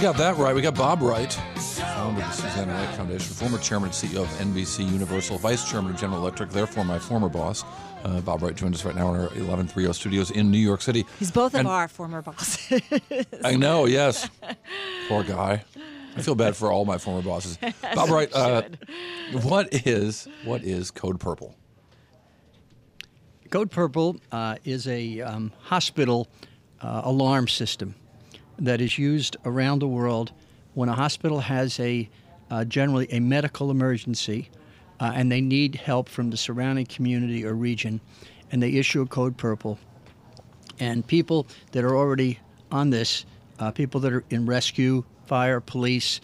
We got that right. We got Bob Wright, founder of the Suzanne Wright Foundation, former chairman and CEO of NBC Universal, vice chairman of General Electric, therefore my former boss. Bob Wright joins us right now in our 1130 studios in New York City. He's both of our former bosses. I know, yes. Poor guy. I feel bad for all my former bosses. Bob Wright, what is Code Purple? Code Purple is a hospital alarm system that is used around the world when a hospital has generally a medical emergency and they need help from the surrounding community or region, and they issue a Code Purple. And people that are already on this, people that are in rescue, fire, police,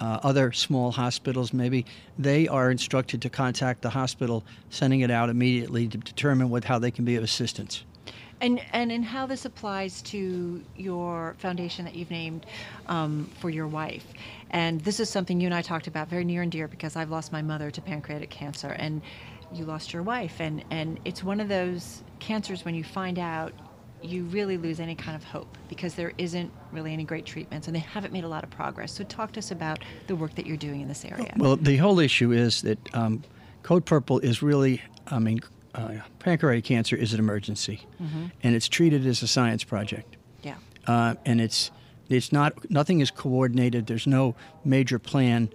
other small hospitals maybe, they are instructed to contact the hospital, sending it out immediately to determine how they can be of assistance. And in how this applies to your foundation that you've named for your wife. And this is something you and I talked about very near and dear because I've lost my mother to pancreatic cancer and you lost your wife. And it's one of those cancers when you find out you really lose any kind of hope because there isn't really any great treatments and they haven't made a lot of progress. So talk to us about the work that you're doing in this area. Well, the whole issue is that Code Purple is really, pancreatic cancer is an emergency, and it's treated as a science project. Yeah, and it's not, nothing is coordinated. There's no major plan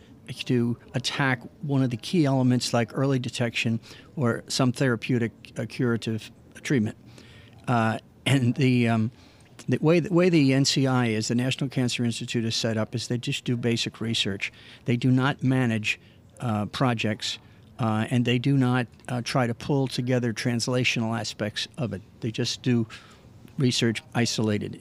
to attack one of the key elements like early detection or some therapeutic curative treatment. And the way the NCI is, the National Cancer Institute, is set up is they just do basic research. They do not manage projects. And they do not try to pull together translational aspects of it. They just do research isolated,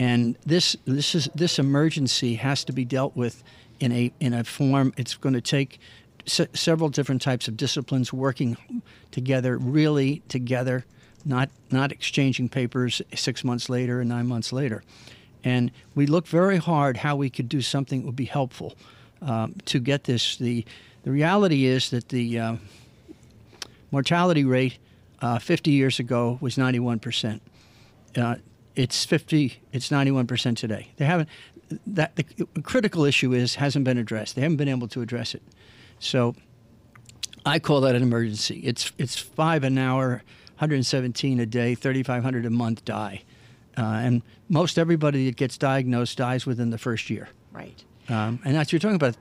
and this emergency has to be dealt with in a form. It's going to take several different types of disciplines working together, really together, not exchanging papers 6 months later and 9 months later. And we look very hard how we could do something that would be helpful to get this. The reality is that the mortality rate 50 years ago was 91%. It's 91% today. They haven't, the critical issue hasn't been addressed. They haven't been able to address it. So I call that an emergency. It's 5 an hour, 117 a day, 3,500 a month die. And most everybody that gets diagnosed dies within the first year. Right. And that's, you're talking about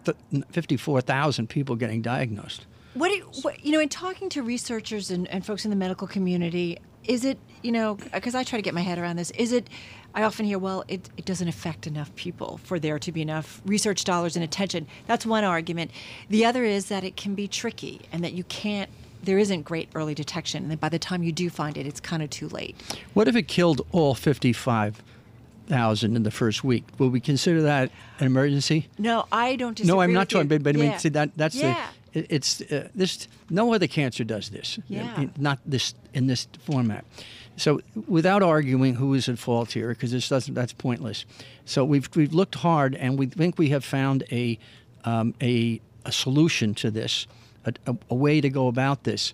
54,000 people getting diagnosed. In talking to researchers and folks in the medical community, is it, because I try to get my head around this, I often hear, well, it doesn't affect enough people for there to be enough research dollars and attention. That's one argument. The other is that it can be tricky and that there isn't great early detection. And by the time you do find it, it's kind of too late. What if it killed all 55,000 in the first week? Will we consider that an emergency? No, I don't disagree. No, I'm not talking, but I mean, see, no other cancer does this. Yeah. Not this, in this format. So without arguing who is at fault here, because that's pointless. So we've looked hard, and we think we have found a solution to this, a way to go about this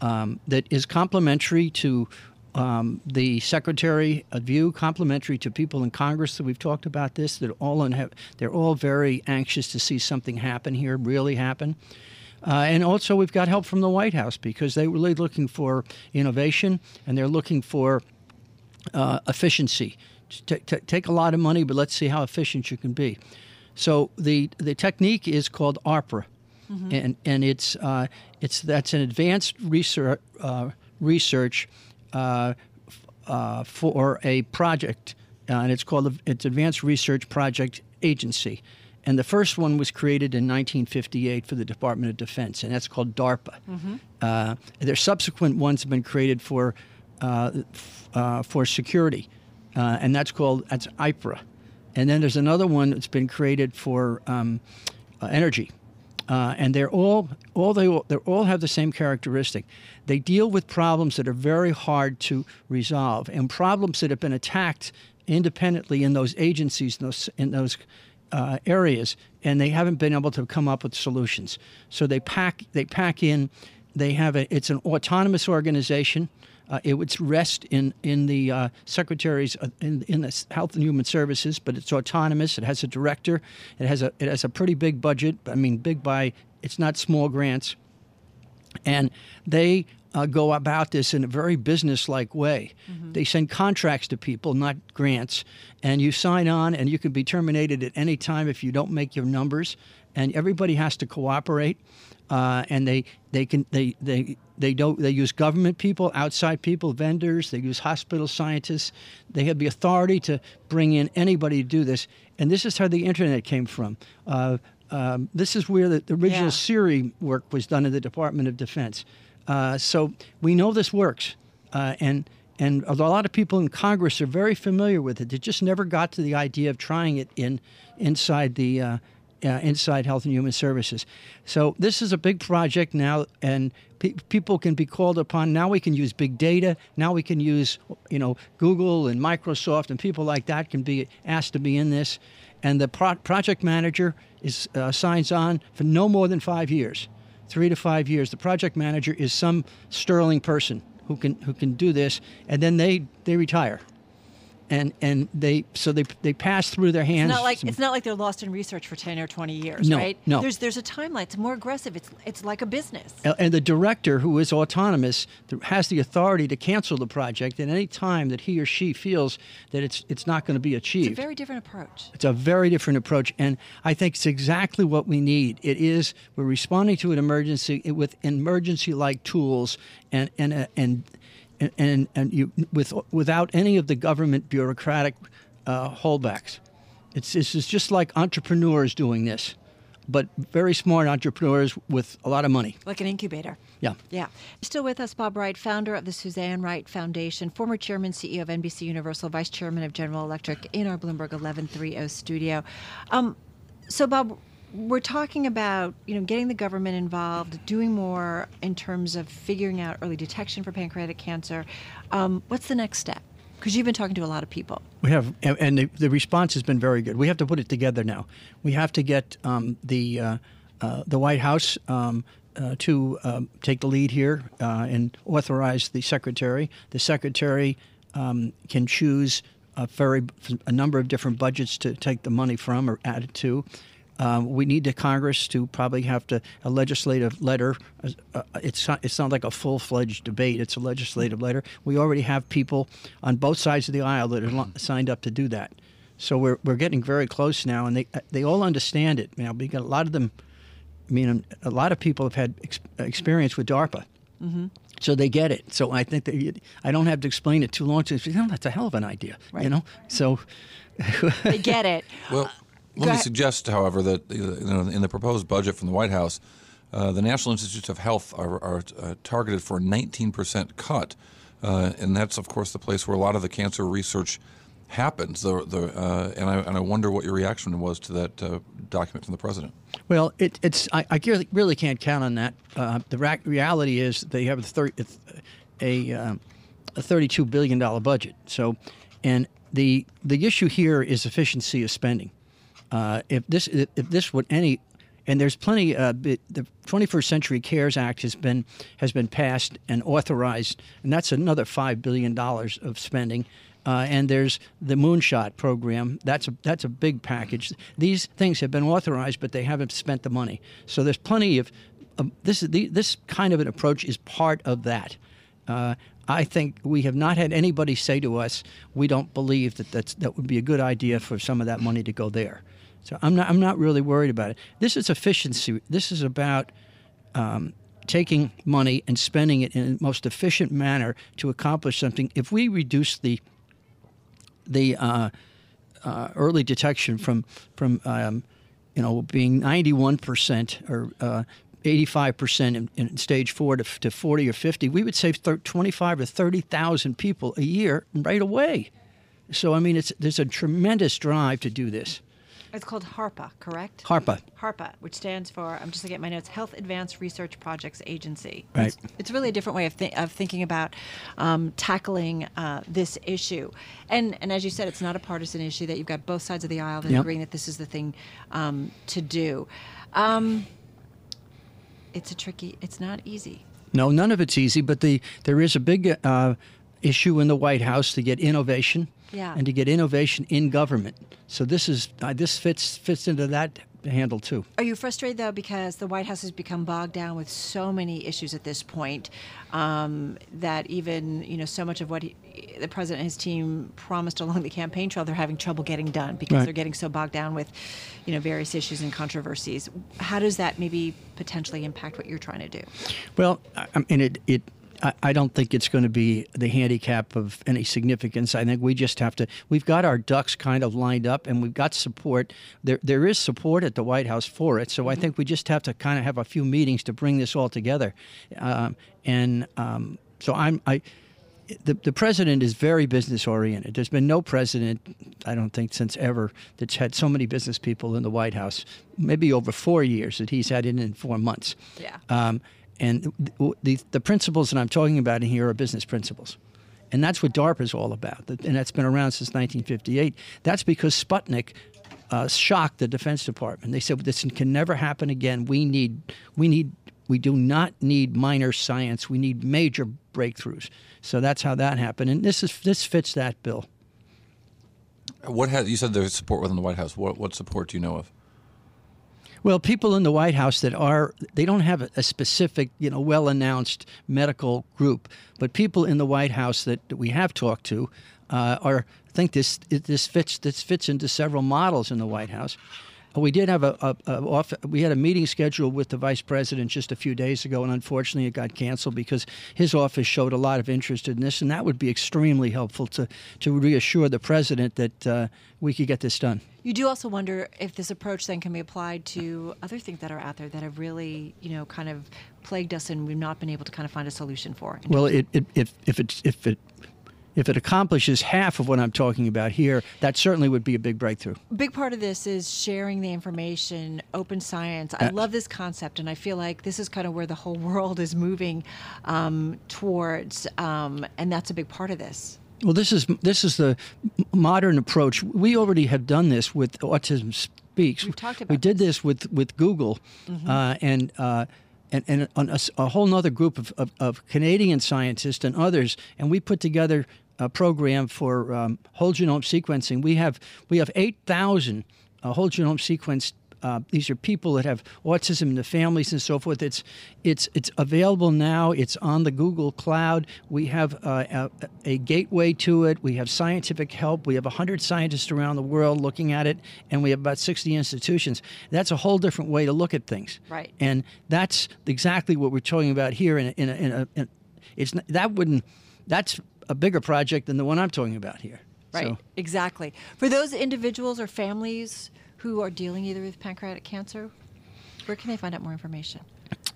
that is complementary to the Secretary of View, complimentary to people in Congress that we've talked about this, that they're all very anxious to see something happen here, really happen. And also we've got help from the White House because they're really looking for innovation and they're looking for efficiency. Take a lot of money, but let's see how efficient you can be. So the technique is called HARPA, and that's an advanced research for a project, and it's called it's Advanced Research Project Agency, and the first one was created in 1958 for the Department of Defense, and that's called DARPA. Their subsequent ones have been created for security, and that's IPRA, and then there's another one that's been created for energy. And they all have the same characteristic. They deal with problems that are very hard to resolve and problems that have been attacked independently in those agencies, in those areas, and they haven't been able to come up with solutions. So they pack in. It's an autonomous organization. It would rest in the secretaries in the Health and Human Services, but it's autonomous. It has a director. It has a pretty big budget. I mean, big by it's not small grants, and they go about this in a very business-like way. Mm-hmm. They send contracts to people, not grants, and you sign on, and you can be terminated at any time if you don't make your numbers. And everybody has to cooperate, and they use government people, outside people, vendors. They use hospital scientists. They have the authority to bring in anybody to do this. And this is how the internet came from. This is where the original Siri work was done in the Department of Defense. So we know this works, and a lot of people in Congress are very familiar with it. They just never got to the idea of trying it inside Health and Human Services. So this is a big project now, and people can be called upon. Now we can use big data. Now we can use, Google and Microsoft and people like that can be asked to be in this. And the project manager signs on for no more than 5 years, 3 to 5 years. The project manager is some sterling person who can do this, and then they retire. And they pass through their hands. It's not like they're lost in research for 10 or 20 years, right? No. There's a timeline. It's more aggressive. It's like a business. And the director, who is autonomous, has the authority to cancel the project at any time that he or she feels that it's not going to be achieved. It's a very different approach. And I think it's exactly what we need. We're responding to an emergency with emergency-like tools and without any of the government bureaucratic holdbacks. It's just like entrepreneurs doing this, but very smart entrepreneurs with a lot of money. Like an incubator. Yeah. Yeah. Still with us, Bob Wright, founder of the Suzanne Wright Foundation, former chairman, CEO of NBC Universal, vice chairman of General Electric, in our Bloomberg 1130 studio. So, Bob, we're talking about, getting the government involved, doing more in terms of figuring out early detection for pancreatic cancer. What's the next step? Because you've been talking to a lot of people. We have, and the response has been very good. We have to put it together now. We have to get the White House to take the lead here and authorize the secretary. The secretary can choose a number of different budgets to take the money from or add it to. We need the Congress to probably have a legislative letter. It's not like a full-fledged debate. It's a legislative letter. We already have people on both sides of the aisle that are signed up to do that. So we're getting very close now, and they all understand it now. Because a lot of people have had experience with DARPA. Mm-hmm. So they get it. So I think I don't have to explain it too long to them. That's a hell of an idea, right. So they get it. Well. Let me suggest, however, that in the proposed budget from the White House, the National Institutes of Health are targeted for a 19% cut, and that's, of course, the place where a lot of the cancer research happens. And I wonder what your reaction was to that document from the president. Well, I really can't count on that. The reality is they have a $32 billion budget. So, and the issue here is efficiency of spending. There's plenty. The 21st Century CURES Act has been passed and authorized, and that's another $5 billion of spending. And there's the Moonshot program. That's a big package. These things have been authorized, but they haven't spent the money. So there's plenty of this kind of an approach is part of that. I think we have not had anybody say to us, we don't believe that would be a good idea for some of that money to go there. So I'm not really worried about it. This is efficiency. This is about taking money and spending it in the most efficient manner to accomplish something. If we reduce the early detection from being 91% or 85% in stage 4 to 40 or 50, we would save 25 or 30,000 people a year right away. So, there's a tremendous drive to do this. It's called HARPA, correct? HARPA, which stands for, I'm just looking at my notes, Health Advanced Research Projects Agency. Right. It's really a different way of thinking about tackling this issue. And as you said, it's not a partisan issue, that you've got both sides of the aisle that agreeing that this is the thing to do. It's not easy. No, none of it's easy, but there is a big issue in the White House to get innovation, and to get innovation in government. So this is this fits into that handle too. Are you frustrated though because the White House has become bogged down with so many issues at this point that even so much of what the president and his team promised along the campaign trail, they're having trouble getting done because they're getting so bogged down with various issues and controversies. How does that maybe potentially impact what you're trying to do? Well, I mean, I don't think it's going to be the handicap of any significance. I think we just have to, we've got our ducks kind of lined up and we've got support. There is support at the White House for it. So I think we just have to kind of have a few meetings to bring this all together. The president is very business oriented. There's been no president, I don't think, since ever that's had so many business people in the White House, maybe over 4 years that he's had in 4 months. Yeah. And the principles that I'm talking about in here are business principles. And that's what DARPA is all about. And that's been around since 1958. That's because Sputnik shocked the Defense Department. They said, this can never happen again. We do not need minor science. We need major breakthroughs. So that's how that happened. And this fits that bill. You said there's support within the White House. What support do you know of? Well, people in the White House they don't have a specific, well-announced medical group, but people in the White House that we have talked to think this fits into several models in the White House. We did have we had a meeting scheduled with the vice president just a few days ago, and unfortunately it got canceled because his office showed a lot of interest in this, and that would be extremely helpful to reassure the president that we could get this done. You do also wonder if this approach then can be applied to other things that are out there that have really, kind of plagued us and we've not been able to kind of find a solution for. Well, if it accomplishes half of what I'm talking about here, that certainly would be a big breakthrough. A big part of this is sharing the information, open science. I love this concept, and I feel like this is kind of where the whole world is moving towards, and that's a big part of this. Well, this is the modern approach. We already have done this with Autism Speaks. We've talked about this with Google, and on a whole other group of Canadian scientists and others, and we put together a program for whole genome sequencing. We have 8,000 whole genome sequenced. These are people that have autism in the families and so forth. It's available now. It's on the Google Cloud. We have a gateway to it. We have scientific help. We have 100 scientists around the world looking at it, and we have about 60 institutions. That's a whole different way to look at things. Right. And that's exactly what we're talking about here. That's a bigger project than the one I'm talking about here. Right. So. Exactly. For those individuals or families who are dealing either with pancreatic cancer, where can they find out more information?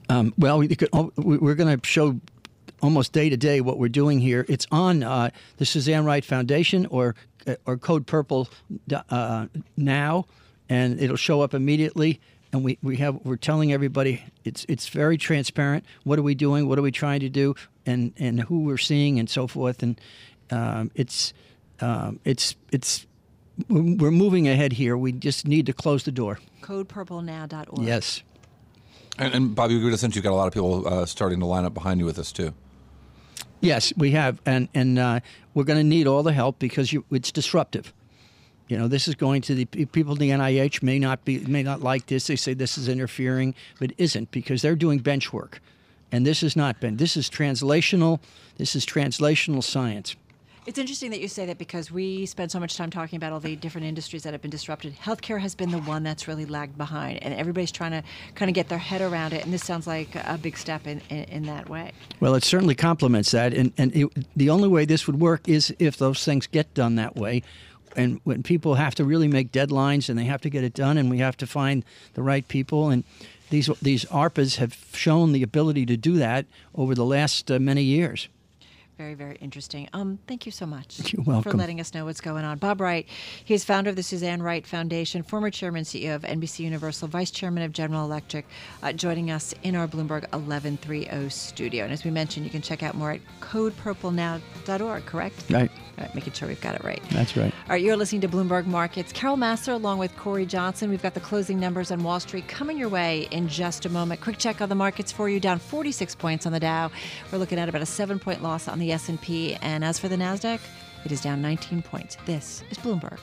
We're going to show almost day to day what we're doing here. It's on the Suzanne Wright Foundation or Code Purple now, and it'll show up immediately. And we're telling everybody it's very transparent. What are we doing? What are we trying to do? And who we're seeing and so forth. And we're moving ahead here. We just need to close the door. Codepurplenow.org. Yes. And Bobby, you've got a lot of people starting to line up behind you with this too. Yes, we have. And we're going to need all the help because it's disruptive. This is going to the people at the NIH may not like this. They say this is interfering, but it isn't because they're doing bench work. And this has not been. This is translational science. It's interesting that you say that because we spend so much time talking about all the different industries that have been disrupted. Healthcare has been the one that's really lagged behind, and everybody's trying to kind of get their head around it, and this sounds like a big step in that way. Well, it certainly complements that, and the only way this would work is if those things get done that way, and when people have to really make deadlines, and they have to get it done, and we have to find the right people, and these ARPAs have shown the ability to do that over the last many years. Very, very interesting. Thank you so much. You're welcome. For letting us know what's going on. Bob Wright, he is founder of the Suzanne Wright Foundation, former chairman and CEO of NBC Universal, vice chairman of General Electric, joining us in our Bloomberg 1130 studio. And as we mentioned, you can check out more at Codepurplenow.org, correct? Right. All right, making sure we've got it right. That's right. All right, you're listening to Bloomberg Markets. Carol Masser along with Corey Johnson. We've got the closing numbers on Wall Street coming your way in just a moment. Quick check on the markets for you. Down 46 points on the Dow. We're looking at about a 7-point loss on the S&P. And as for the NASDAQ, it is down 19 points. This is Bloomberg.